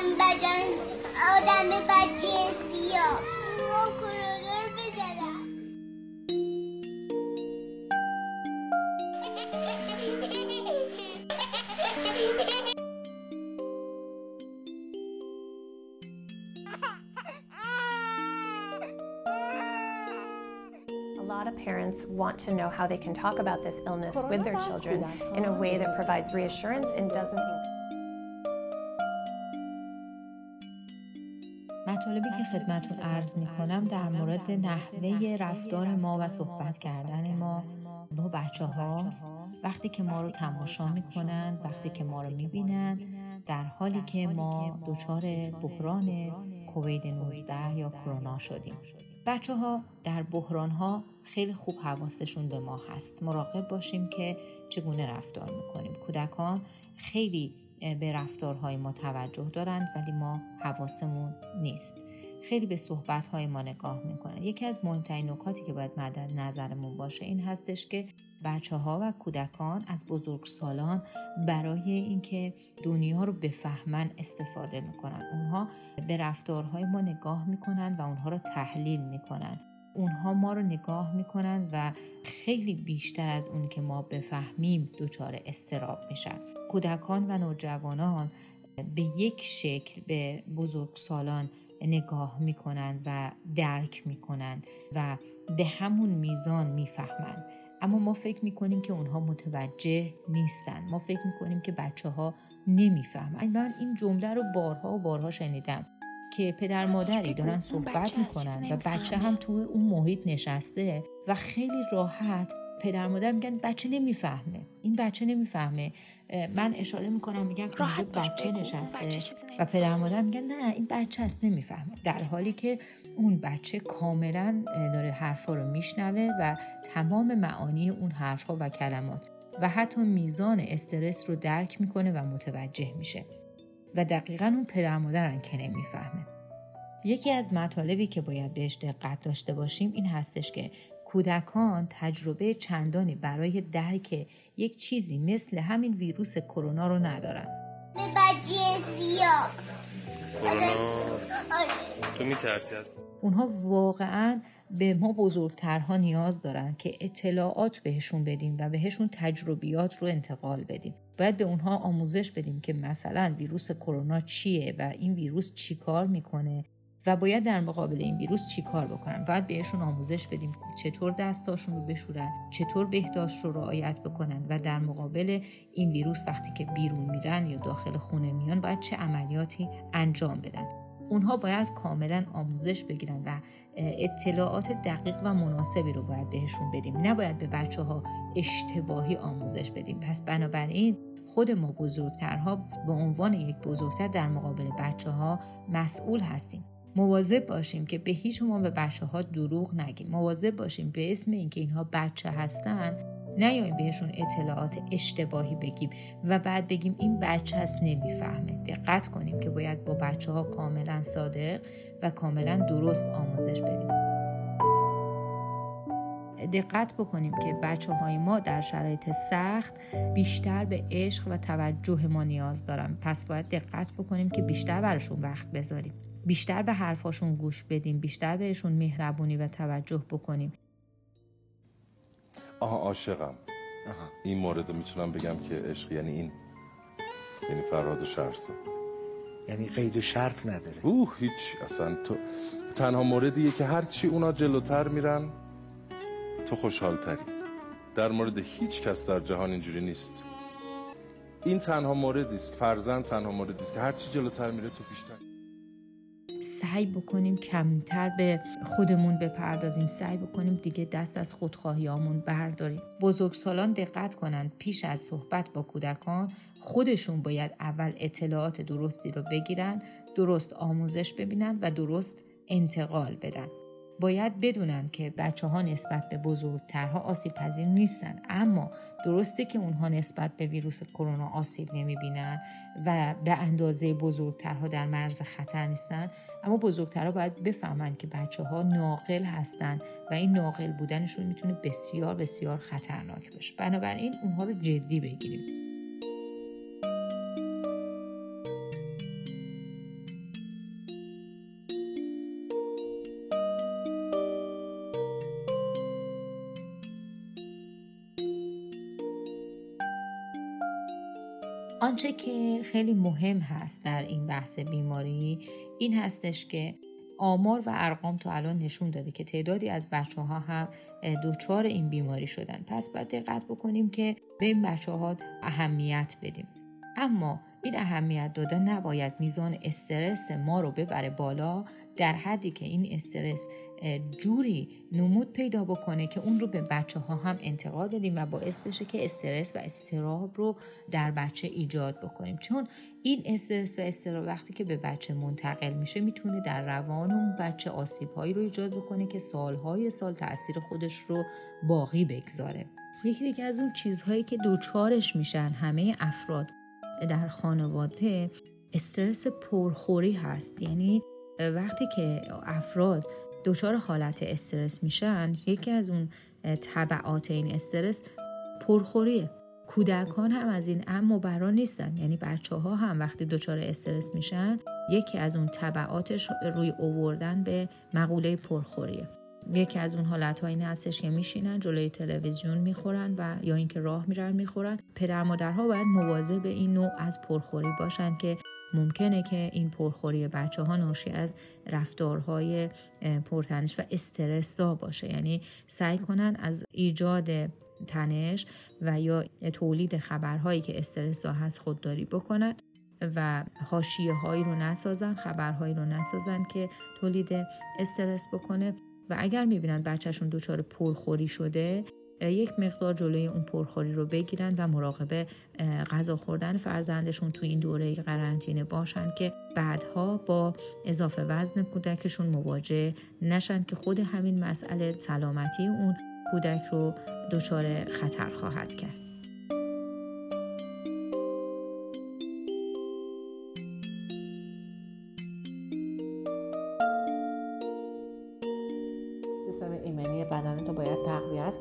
آدم بدجنسی ها ما کرودور بزدم. A lot of parents want to know how they can talk about this illness with their children in a way that provides reassurance and doesn't. مطالبی که خدمتتون عرض میکنم در مورد نحوه رفتار ما و صحبت کردن ما با بچه هاست. وقتی که ما رو تماشا میکنن، وقتی که ما رو میبینن، در حالی که ما دچار بحران کووید 19 یا کرونا شدیم. بچه ها در بحران ها خیلی خوب حواسشون به ما هست. مراقب باشیم که چگونه رفتار میکنیم. کودکان خیلی به رفتارهای ما توجه دارند ولی ما حواسمون نیست. خیلی به صحبتهای ما نگاه میکنن. یکی از مهمترین نکاتی که باید مد نظرمون باشه این هستش که بچه ها و کودکان از بزرگسالان برای اینکه دنیا رو بفهمن استفاده میکنن. اونها به رفتارهای ما نگاه میکنن و اونها رو تحلیل میکنن. اونها ما رو نگاه میکنن و خیلی بیشتر از اون که ما بفهمیم دچار اضطراب میشن. کودکان و نوجوانان به یک شکل به بزرگسالان نگاه میکنن و درک میکنن و به همون میزان میفهمن. اما ما فکر میکنیم که اونها متوجه نیستن. ما فکر میکنیم که بچه ها نمیفهمن. من این جمله رو بارها و بارها شنیدم که پدر مادری دارن صحبت میکنن و بچه هم توی اون محیط نشسته و خیلی راحت پدر مادر میگن بچه نمیفهمه، این بچه نمیفهمه. من اشاره میکنم میگم راحت بچه نشسته و پدر مادر میگن نه این بچه هست نمیفهمه، در حالی که اون بچه کاملا داره حرفا رو میشنوه و تمام معانی اون حرفا و کلمات و حتی میزان استرس رو درک میکنه و متوجه میشه و دقیقاً اون پدر مادرن که نمیفهمه. یکی از مطالبی که باید بهش دقت داشته باشیم این هستش که کودکان تجربه چندانی برای درک یک چیزی مثل همین ویروس کرونا رو ندارن. تو میترسی از اونها واقعاً به ما بزرگترها نیاز دارن که اطلاعات بهشون بدیم و بهشون تجربیات رو انتقال بدیم. باید به اونها آموزش بدیم که مثلا ویروس کرونا چیه و این ویروس چی کار میکنه و باید در مقابل این ویروس چی کار بکنن. باید بهشون آموزش بدیم چطور دستاشون رو بشورن، چطور بهداشت رو رعایت بکنن و در مقابل این ویروس وقتی که بیرون میرن یا داخل خونه میان باید چه عملیاتی انجام بدن. اونها باید کاملا آموزش بگیرن و اطلاعات دقیق و مناسبی رو باید بهشون بدیم. نباید به بچه ها اشتباهی آموزش بدیم. پس بنابراین خود ما بزرگترها به عنوان یک بزرگتر در مقابل بچه ها مسئول هستیم. مواظب باشیم که به هیچ عنوان به بچه ها دروغ نگیم. مواظب باشیم به اسم اینکه اینها بچه هستن نیاییم بهشون اطلاعات اشتباهی بگیم و بعد بگیم این بچه هست نمیفهمه. دقت کنیم که باید با بچه ها کاملا صادق و کاملا درست آموزش بدیم. دقت بکنیم که بچه های ما در شرایط سخت بیشتر به عشق و توجه ما نیاز دارن. پس باید دقت بکنیم که بیشتر براشون وقت بذاریم، بیشتر به حرفاشون گوش بدیم، بیشتر بهشون مهربونی و توجه بکنیم. عاشقم. این موردو میتونم بگم که عشق یعنی این، یعنی فراد و شرسه، یعنی قید و شرط نداره. هیچ اصلا. تو تنها موردیه که هرچی اونا جلوتر میرن تو خوشحال تری. در مورد هیچ کس در جهان اینجوری نیست. این تنها موردیست، فرزند تنها موردیست که هرچی جلوتر میره تو پیشتر. سعی بکنیم کمتر به خودمون بپردازیم. سعی بکنیم دیگه دست از خودخواهیامون برداریم. بزرگسالان دقت کنن پیش از صحبت با کودکان خودشون باید اول اطلاعات درستی رو بگیرن، درست آموزش ببینن و درست انتقال بدن. باید بدونن که بچه ها نسبت به بزرگترها آسیب پذیر نیستن، اما درسته که اونها نسبت به ویروس کرونا آسیب نمیبینن و به اندازه بزرگترها در مرز خطر نیستن، اما بزرگترها باید بفهمن که بچه ها ناقل هستن و این ناقل بودنشون میتونه بسیار بسیار خطرناک بشه. بنابراین اونها رو جدی بگیریم. آنچه که خیلی مهم هست در این بحث بیماری این هستش که آمار و ارقام تا الان نشون داده که تعدادی از بچه‌ها هم دچار این بیماری شدن. پس باید دقت بکنیم که به این بچه‌ها اهمیت بدیم. اما این اهمیت دادن نباید میزان استرس ما رو ببره بالا، در حدی که این استرس جوری نمود پیدا بکنه که اون رو به بچه‌ها هم انتقال بدیم و باعث بشه که استرس و اضطراب رو در بچه ایجاد بکنیم. چون این استرس و اضطراب وقتی که به بچه منتقل میشه میتونه در روان اون بچه آسیب‌هایی رو ایجاد بکنه که سالهای سال تأثیر خودش رو باقی بگذاره. یکی دیگه از اون چیزهایی که دوچارش میشن همه افراد در خانواده استرس پرخوری هست. یعنی وقتی که افراد دچار حالت استرس میشن، یکی از اون تبعات این استرس پرخوریه. کودکان هم از این مبرا نیستن، یعنی بچه‌ها هم وقتی دچار استرس میشن یکی از اون تبعاتش روی آوردن به مقوله پرخوریه. یکی از اون حالت‌ها این هستش که میشینن جلوی تلویزیون میخورن و یا اینکه راه میرن میخورن. پدر مادرها باید مواظب به این نوع از پرخوری باشن که ممکنه که این پرخوری بچه‌ها ناشی از رفتارهای پرتنش و استرس‌زا باشه. یعنی سعی کنن از ایجاد تنش و یا تولید خبرهایی که استرس‌زا هست خودداری بکنن و حاشیه‌هایی رو نسازن، خبرهایی رو نسازن که تولید استرس بکنه. و اگر میبینن بچهشون دچار پرخوری شده، یک مقدار جلوی اون پرخوری رو بگیرن و مراقب غذا خوردن فرزندشون تو این دوره قرنطینه باشن که بعدها با اضافه وزن کودکشون مواجه نشن که خود همین مسئله سلامتی اون کودک رو دچار خطر خواهد کرد.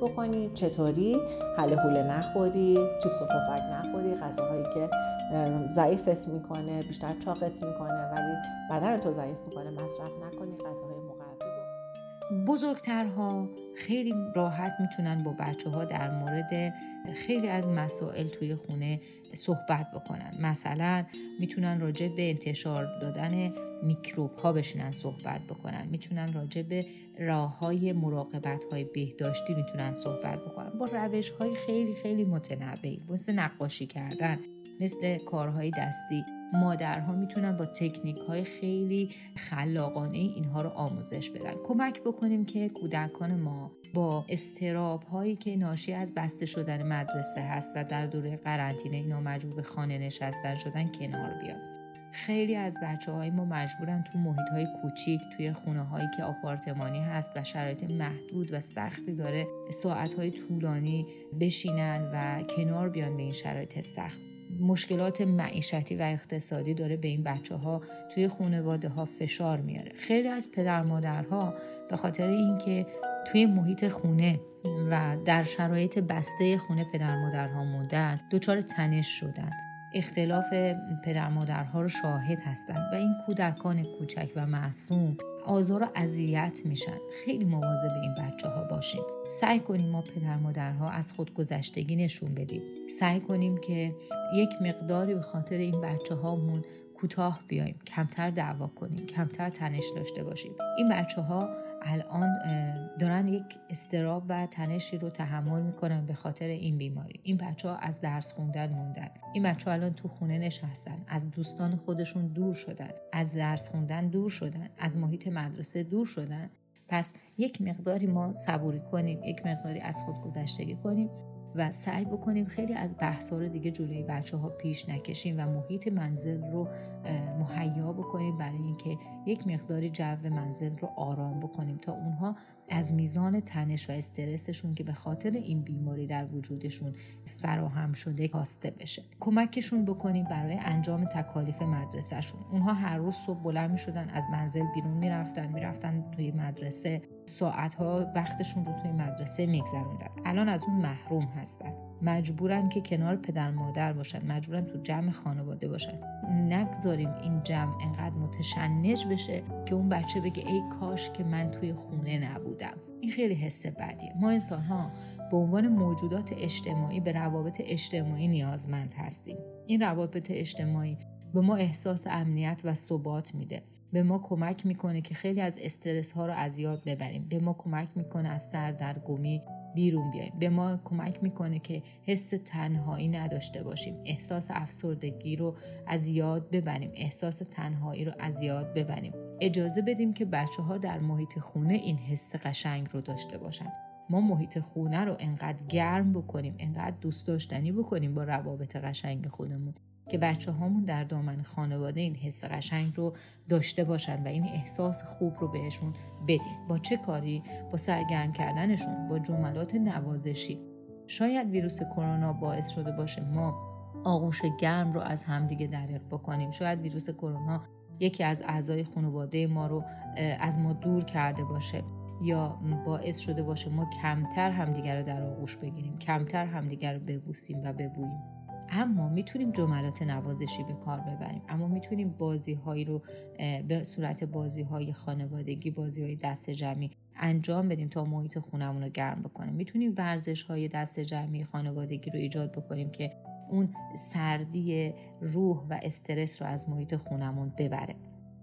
بکنی، چطوری حله حوله نخوری، چیپس و پفک نخوری، غذاهایی که ضعیفت میکنه، بیشتر چاقت میکنه ولی بدن تو ضعیف میکنه مصرف نکنی، غذاهای مقوی. بزرگترها خیلی راحت میتونن با بچه‌ها در مورد خیلی از مسائل توی خونه صحبت بکنن. مثلا میتونن راجع به انتشار دادن میکروب‌ها بشینن صحبت بکنن، میتونن راجع به راه‌های مراقبت‌های بهداشتی میتونن صحبت بکنن با روش‌های خیلی خیلی متنوعی، مثل نقاشی کردن، مثل کارهای دستی. مادرها میتونن با تکنیک‌های خیلی خلاقانه اینها رو آموزش بدن. کمک بکنیم که کودکان ما با اضطراب‌هایی که ناشی از بسته شدن مدرسه هست و در دوره قرنطینه اینا مجبور به خانه نشستن شدن کنار بیان. خیلی از بچه‌های ما مجبورن تو محیط‌های کوچیک، توی خونه‌هایی که آپارتمانی هست و شرایط محدود و سختی داره، ساعت‌های طولانی بشینن و کنار بیان به این شرایط سخت. مشکلات معیشتی و اقتصادی داره به این بچه‌ها توی خانواده‌ها فشار میاره. خیلی از پدر مادرها به خاطر اینکه توی محیط خونه و در شرایط بسته خونه پدر مادرها موندن، دچار تنش شدن. اختلاف پدر مادرها رو شاهد هستند و این کودکان کوچک و معصوم آزار و اذیت میشن. خیلی مواظب این بچه‌ها باشیم. سعی کنیم ما پدر مادرها از خودگذشتگی نشون بدیم. سعی کنیم که یک مقداری به خاطر این بچه‌هامون کوتاه بیایم، کمتر دعوا کنیم، کمتر تنش داشته باشیم. این بچه‌ها الان دارن یک اضطراب و تنشی رو تحمل میکنن به خاطر این بیماری. این بچه‌ها از درس خوندن موندن. این بچه‌ها الان تو خونه نشستن، از دوستان خودشون دور شدن، از درس خوندن دور شدن، از محیط مدرسه دور شدن. پس یک مقداری ما صبوری کنیم، یک مقداری از خودگذشتگی کنیم و سعی بکنیم خیلی از بحث‌ها رو دیگه جلوی بچه‌ها پیش نکشیم و محیط منزل رو مهیا بکنیم برای اینکه یک مقداری جو منزل رو آرام بکنیم تا اونها از میزان تنش و استرسشون که به خاطر این بیماری در وجودشون فراهم شده کاسته بشه. کمکشون بکنیم برای انجام تکالیف مدرسهشون. اونها هر روز صبح بلند می‌شدن، از منزل بیرون می‌رفتن توی مدرسه، ساعتها وقتشون رو توی مدرسه میگذروندن. الان از اون محروم هستن، مجبورن که کنار پدر مادر باشن، مجبورن تو جمع خانواده باشن. نگذاریم این جمع انقدر متشنج بشه که اون بچه بگه ای کاش که من توی خونه نبودم. این خیلی حس بدیه. ما انسان ها به عنوان موجودات اجتماعی به روابط اجتماعی نیازمند هستیم. این روابط اجتماعی به ما احساس امنیت و ثبات میده. به ما کمک میکنه که خیلی از استرس ها رو از یاد ببریم. به ما کمک میکنه از سردرگمی بیرون بیاییم. به ما کمک میکنه که حس تنهایی نداشته باشیم. احساس افسردگی رو از یاد ببریم. احساس تنهایی رو از یاد ببریم. اجازه بدیم که بچه‌ها در محیط خونه این حس قشنگ رو داشته باشن. ما محیط خونه رو انقدر گرم بکنیم، انقدر دوست داشتنی بکنیم با روابط قشنگ خودمون که بچه‌هامون در دامن خانواده این حس قشنگ رو داشته باشن و این احساس خوب رو بهشون بدیم. با چه کاری؟ با سرگرم کردنشون، با جملات نوازشی. شاید ویروس کرونا باعث شده باشه ما آغوش گرم رو از همدیگه دریغ بکنیم. شاید ویروس کرونا یکی از اعضای خانواده ما رو از ما دور کرده باشه یا باعث شده باشه ما کمتر همدیگه رو در آغوش بگیریم، کمتر همدیگه رو ببوسیم و ببوییم. اما میتونیم جملات نوازشی به کار ببریم، اما میتونیم بازی‌هایی رو به صورت بازی‌های خانوادگی، بازی‌های دست جمعی انجام بدیم تا محیط خونمون رو گرم بکنیم. میتونیم ورزش‌های دست جمعی خانوادگی رو ایجاد بکنیم که اون سردی روح و استرس رو از محیط خونمون ببره.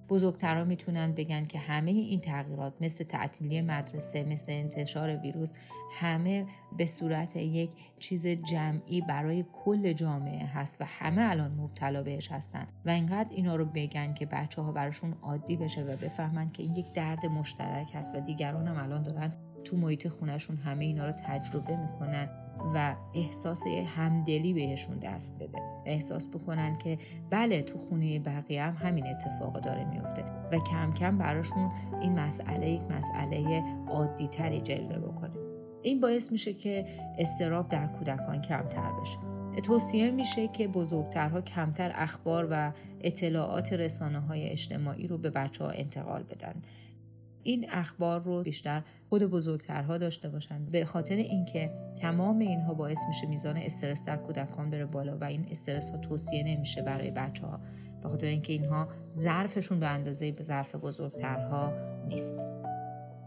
بزرگترها میتونن بگن که همه این تغییرات مثل تعطیلی مدرسه، مثل انتشار ویروس، همه به صورت یک چیز جمعی برای کل جامعه هست و همه الان مبتلا بهش هستن و اینقدر اینا رو بگن که بچه‌ها براشون عادی بشه و بفهمن که این یک درد مشترک هست و دیگران هم الان دارن تو محیط خونشون همه اینا رو تجربه میکنن و احساس همدلی بهشون دست بده، احساس بکنن که بله تو خونه بقیه هم همین اتفاق داره میفته و کم کم براشون این مسئله یک مسئله عادی تری جلوه بکنه. این باعث میشه که اضطراب در کودکان کمتر بشه. توصیه میشه که بزرگترها کمتر اخبار و اطلاعات رسانه‌های اجتماعی رو به بچه‌ها انتقال بدن. این اخبار رو بیشتر خود بزرگترها داشته باشن، به خاطر اینکه تمام اینها باعث میشه میزان استرس در کودکان بره بالا و این استرس ها توصیه نمیشه برای بچه‌ها، به خاطر اینکه اینها ظرفشون به اندازه ظرف بزرگترها نیست.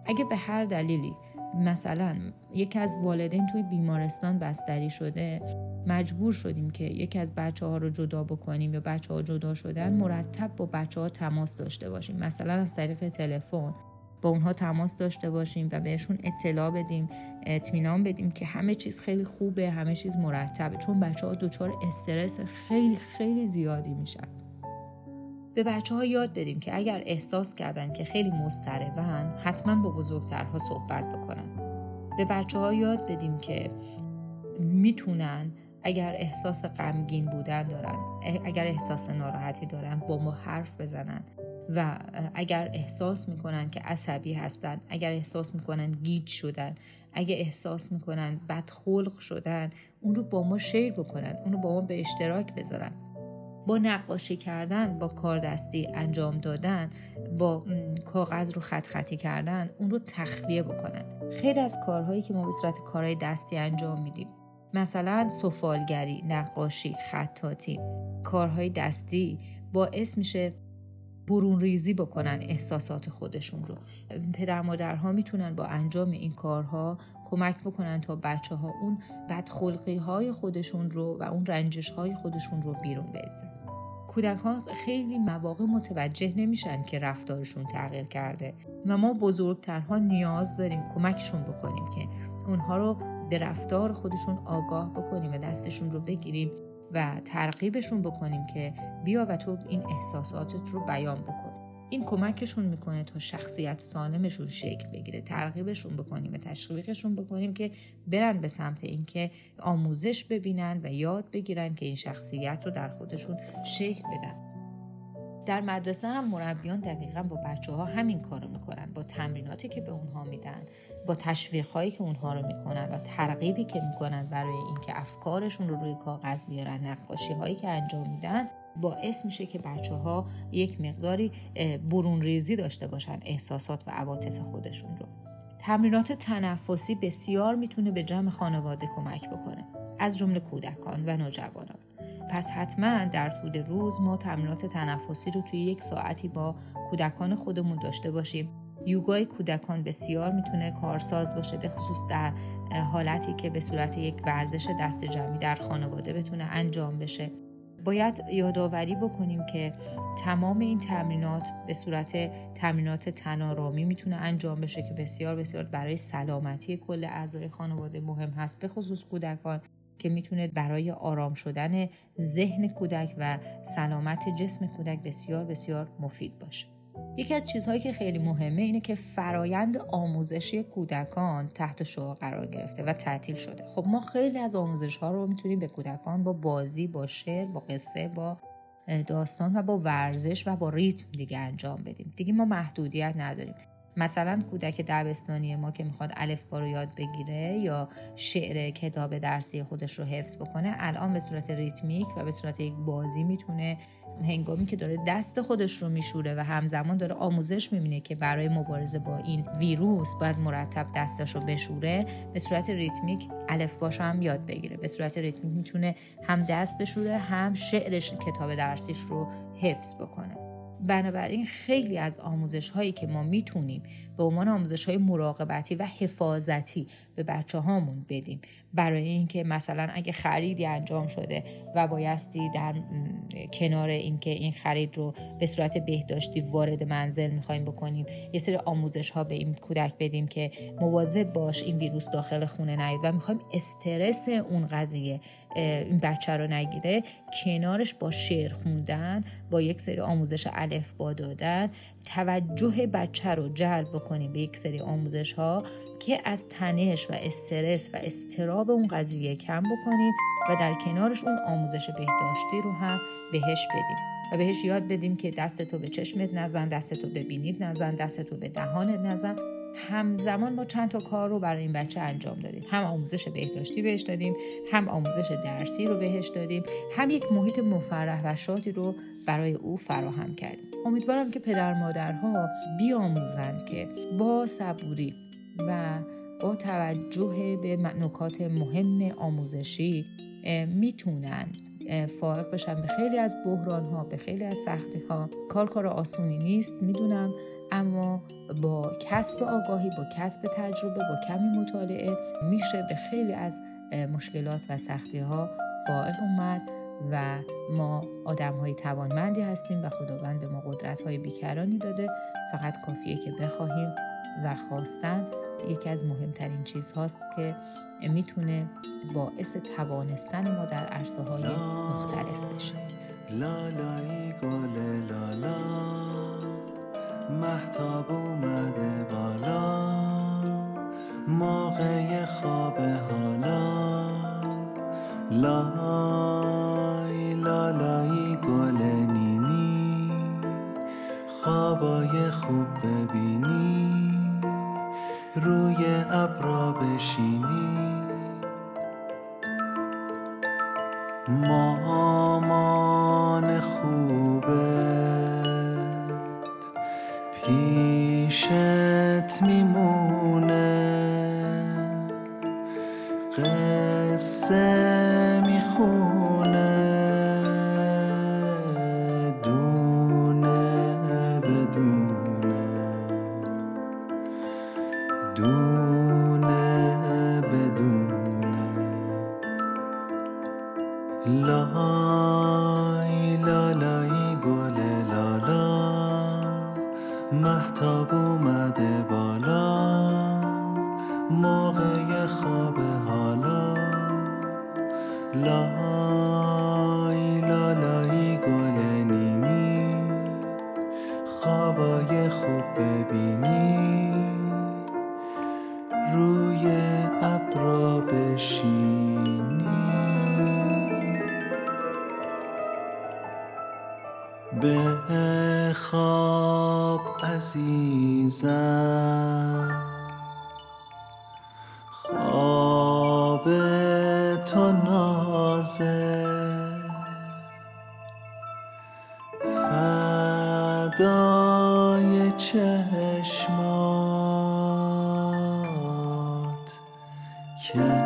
اگه به هر دلیلی مثلا یکی از والدین توی بیمارستان بستری شده، مجبور شدیم که یکی از بچه‌ها رو جدا بکنیم یا بچه‌ها جدا شدن، مرتب با بچه‌ها تماس داشته باشیم، مثلا از طریق تلفن با اونها تماس داشته باشیم و بهشون اطلاع بدیم، اطمینان بدیم که همه چیز خیلی خوبه، همه چیز مرتبه، چون بچه‌ها دچار استرس خیلی خیلی زیادی میشن. به بچه‌ها یاد بدیم که اگر احساس کردن که خیلی مضطربن، حتما با بزرگترها صحبت بکنن. به بچه‌ها یاد بدیم که میتونن اگر احساس غمگین بودن دارن، اگر احساس ناراحتی دارن، با ما حرف بزنن و اگر احساس میکنن که عصبی هستن، اگر احساس میکنن گیج شدن، اگر احساس میکنن بدخلق شدن، اون رو با ما شیر بکنن، اون رو با ما به اشتراک بذارن. با نقاشی کردن، با کاردستی انجام دادن، با کاغذ رو خط خطی کردن، اون رو تخلیه بکنن. خیلی از کارهایی که ما به صورت کارهای دستی انجام میدیم، مثلا سفالگری، نقاشی، خطاطی، کارهای دستی، باعث میشه برون ریزی بکنن احساسات خودشون رو. پدر مادرها میتونن با انجام این کارها کمک بکنن تا بچه‌ها اون بدخلقی های خودشون رو و اون رنجش های خودشون رو بیرون بریزن. کودکان خیلی مواقع متوجه نمیشن که رفتارشون تغییر کرده و ما بزرگترها نیاز داریم کمکشون بکنیم که اونها رو به رفتار خودشون آگاه بکنیم و دستشون رو بگیریم و ترغیبشون بکنیم که بیا و تو این احساساتت رو بیان بکن. این کمکشون میکنه تا شخصیت سالمشون شکل بگیره. ترغیبشون بکنیم و تشویقشون بکنیم که برن به سمت اینکه آموزش ببینن و یاد بگیرن که این شخصیت رو در خودشون شکل بدن. در مدرسه هم مربیان دقیقاً با بچه‌ها همین کارو میکنن، با تمریناتی که به اونها میدن، با تشویق‌هایی که اونها رو میکنن و ترغیبی که میکنن برای اینکه افکارشون رو روی کاغذ بیارن، نقاشی‌هایی که انجام میدن، باعث میشه که بچه‌ها یک مقداری برون ریزی داشته باشن احساسات و عواطف خودشون رو. تمرینات تنفسی بسیار میتونه به جمع خانواده کمک بکنه، از جمله کودکان و نوجوانان. پس حتما در طول روز ما تمرینات تنفسی رو توی یک ساعتی با کودکان خودمون داشته باشیم یوگای کودکان بسیار میتونه کارساز باشه، به خصوص در حالتی که به صورت یک ورزش دست جمعی در خانواده بتونه انجام بشه. باید یادآوری بکنیم که تمام این تمرینات به صورت تمرینات تن‌آرامی میتونه انجام بشه که بسیار بسیار برای سلامتی کل اعضای خانواده مهم هست، به خصوص کودکان، که میتونه برای آرام شدن ذهن کودک و سلامت جسم کودک بسیار بسیار مفید باشه. یکی از چیزهایی که خیلی مهمه اینه که فرایند آموزشی کودکان تحت شعاع قرار گرفته و تعطیل شده. خب ما خیلی از آموزش‌ها رو میتونیم به کودکان با بازی، با شعر، با قصه، با داستان و با ورزش و با ریتم دیگه انجام بدیم. دیگه ما محدودیت نداریم. مثلا کودک دبستانی ما که میخواد الفبا رو یاد بگیره یا شعر کتاب درسی خودش رو حفظ بکنه، الان به صورت ریتمیک و به صورت یک بازی میتونه، هنگامی که داره دست خودش رو میشوره و همزمان داره آموزش میبینه که برای مبارزه با این ویروس باید مرتب دستش رو بشوره، به صورت ریتمیک الفباش هم یاد بگیره. به صورت ریتمیک میتونه هم دست بشوره، هم شعرش کتاب درسیش رو حفظ بکنه. بنابراین خیلی از آموزش هایی که ما میتونیم به عنوان آموزش های مراقبتی و حفاظتی به بچه هامون بدیم، برای اینکه مثلا اگه خریدی انجام شده و بایستی در کنار اینکه این خرید رو به صورت بهداشتی وارد منزل میخوایم بکنیم، یه سری آموزش ها به این کودک بدیم که مواظب باش این ویروس داخل خونه نیاد و میخوایم استرس اون قضیه این بچه رو نگیره، کنارش با شعر خوندن، با یک سری آموزش الفبا دادن، توجه بچه رو جلب بکنیم به یک سری آموزش ها که از تنش و استرس و اضطراب اون قضیه کم بکنیم و در کنارش اون آموزش بهداشتی رو هم بهش بدیم و بهش یاد بدیم که دستتو به چشمت نزن، دستتو به بینیت نزن، دستتو به دهانت نزن. همزمان ما چند تا کار رو برای این بچه انجام دادیم، هم آموزش بهداشتی بهش دادیم، هم آموزش درسی رو بهش دادیم، هم یک محیط مفرح و شادی رو برای او فراهم کردیم. امیدوارم که پدر مادرها بیاموزند که با صبوری و با توجه به نکات مهم آموزشی میتونن فارغ بشن به خیلی از بحران ها، به خیلی از سختی ها. کار آسونی نیست، میدونم، اما با کسب آگاهی، با کسب تجربه، با کمی مطالعه میشه به خیلی از مشکلات و سختی ها فائق اومد و ما آدم های توانمندی هستیم و خداوند به ما قدرت های بیکرانی داده. فقط کافیه که بخواهیم و خواستن یکی از مهمترین چیز هاست که میتونه باعث توانستن ما در عرصه های مختلف بشه. لالایی گل لالا مهتاب اومده بالا، موقع خواب حالا، لالایی لالایی گل نینی خوابای خوب ببینی، روی ابرا بشینی. مامان خوبت پیشت میمونه، قصه میخونه، لای لالای گل لالا مهتاب اومده بالا، موقع خواب حالا، لای لالای گل نینی خوابای خوب ببینی، روی ابرا بشینی. به خواب عزیزم، خواب تو نازه، فدای چشمات که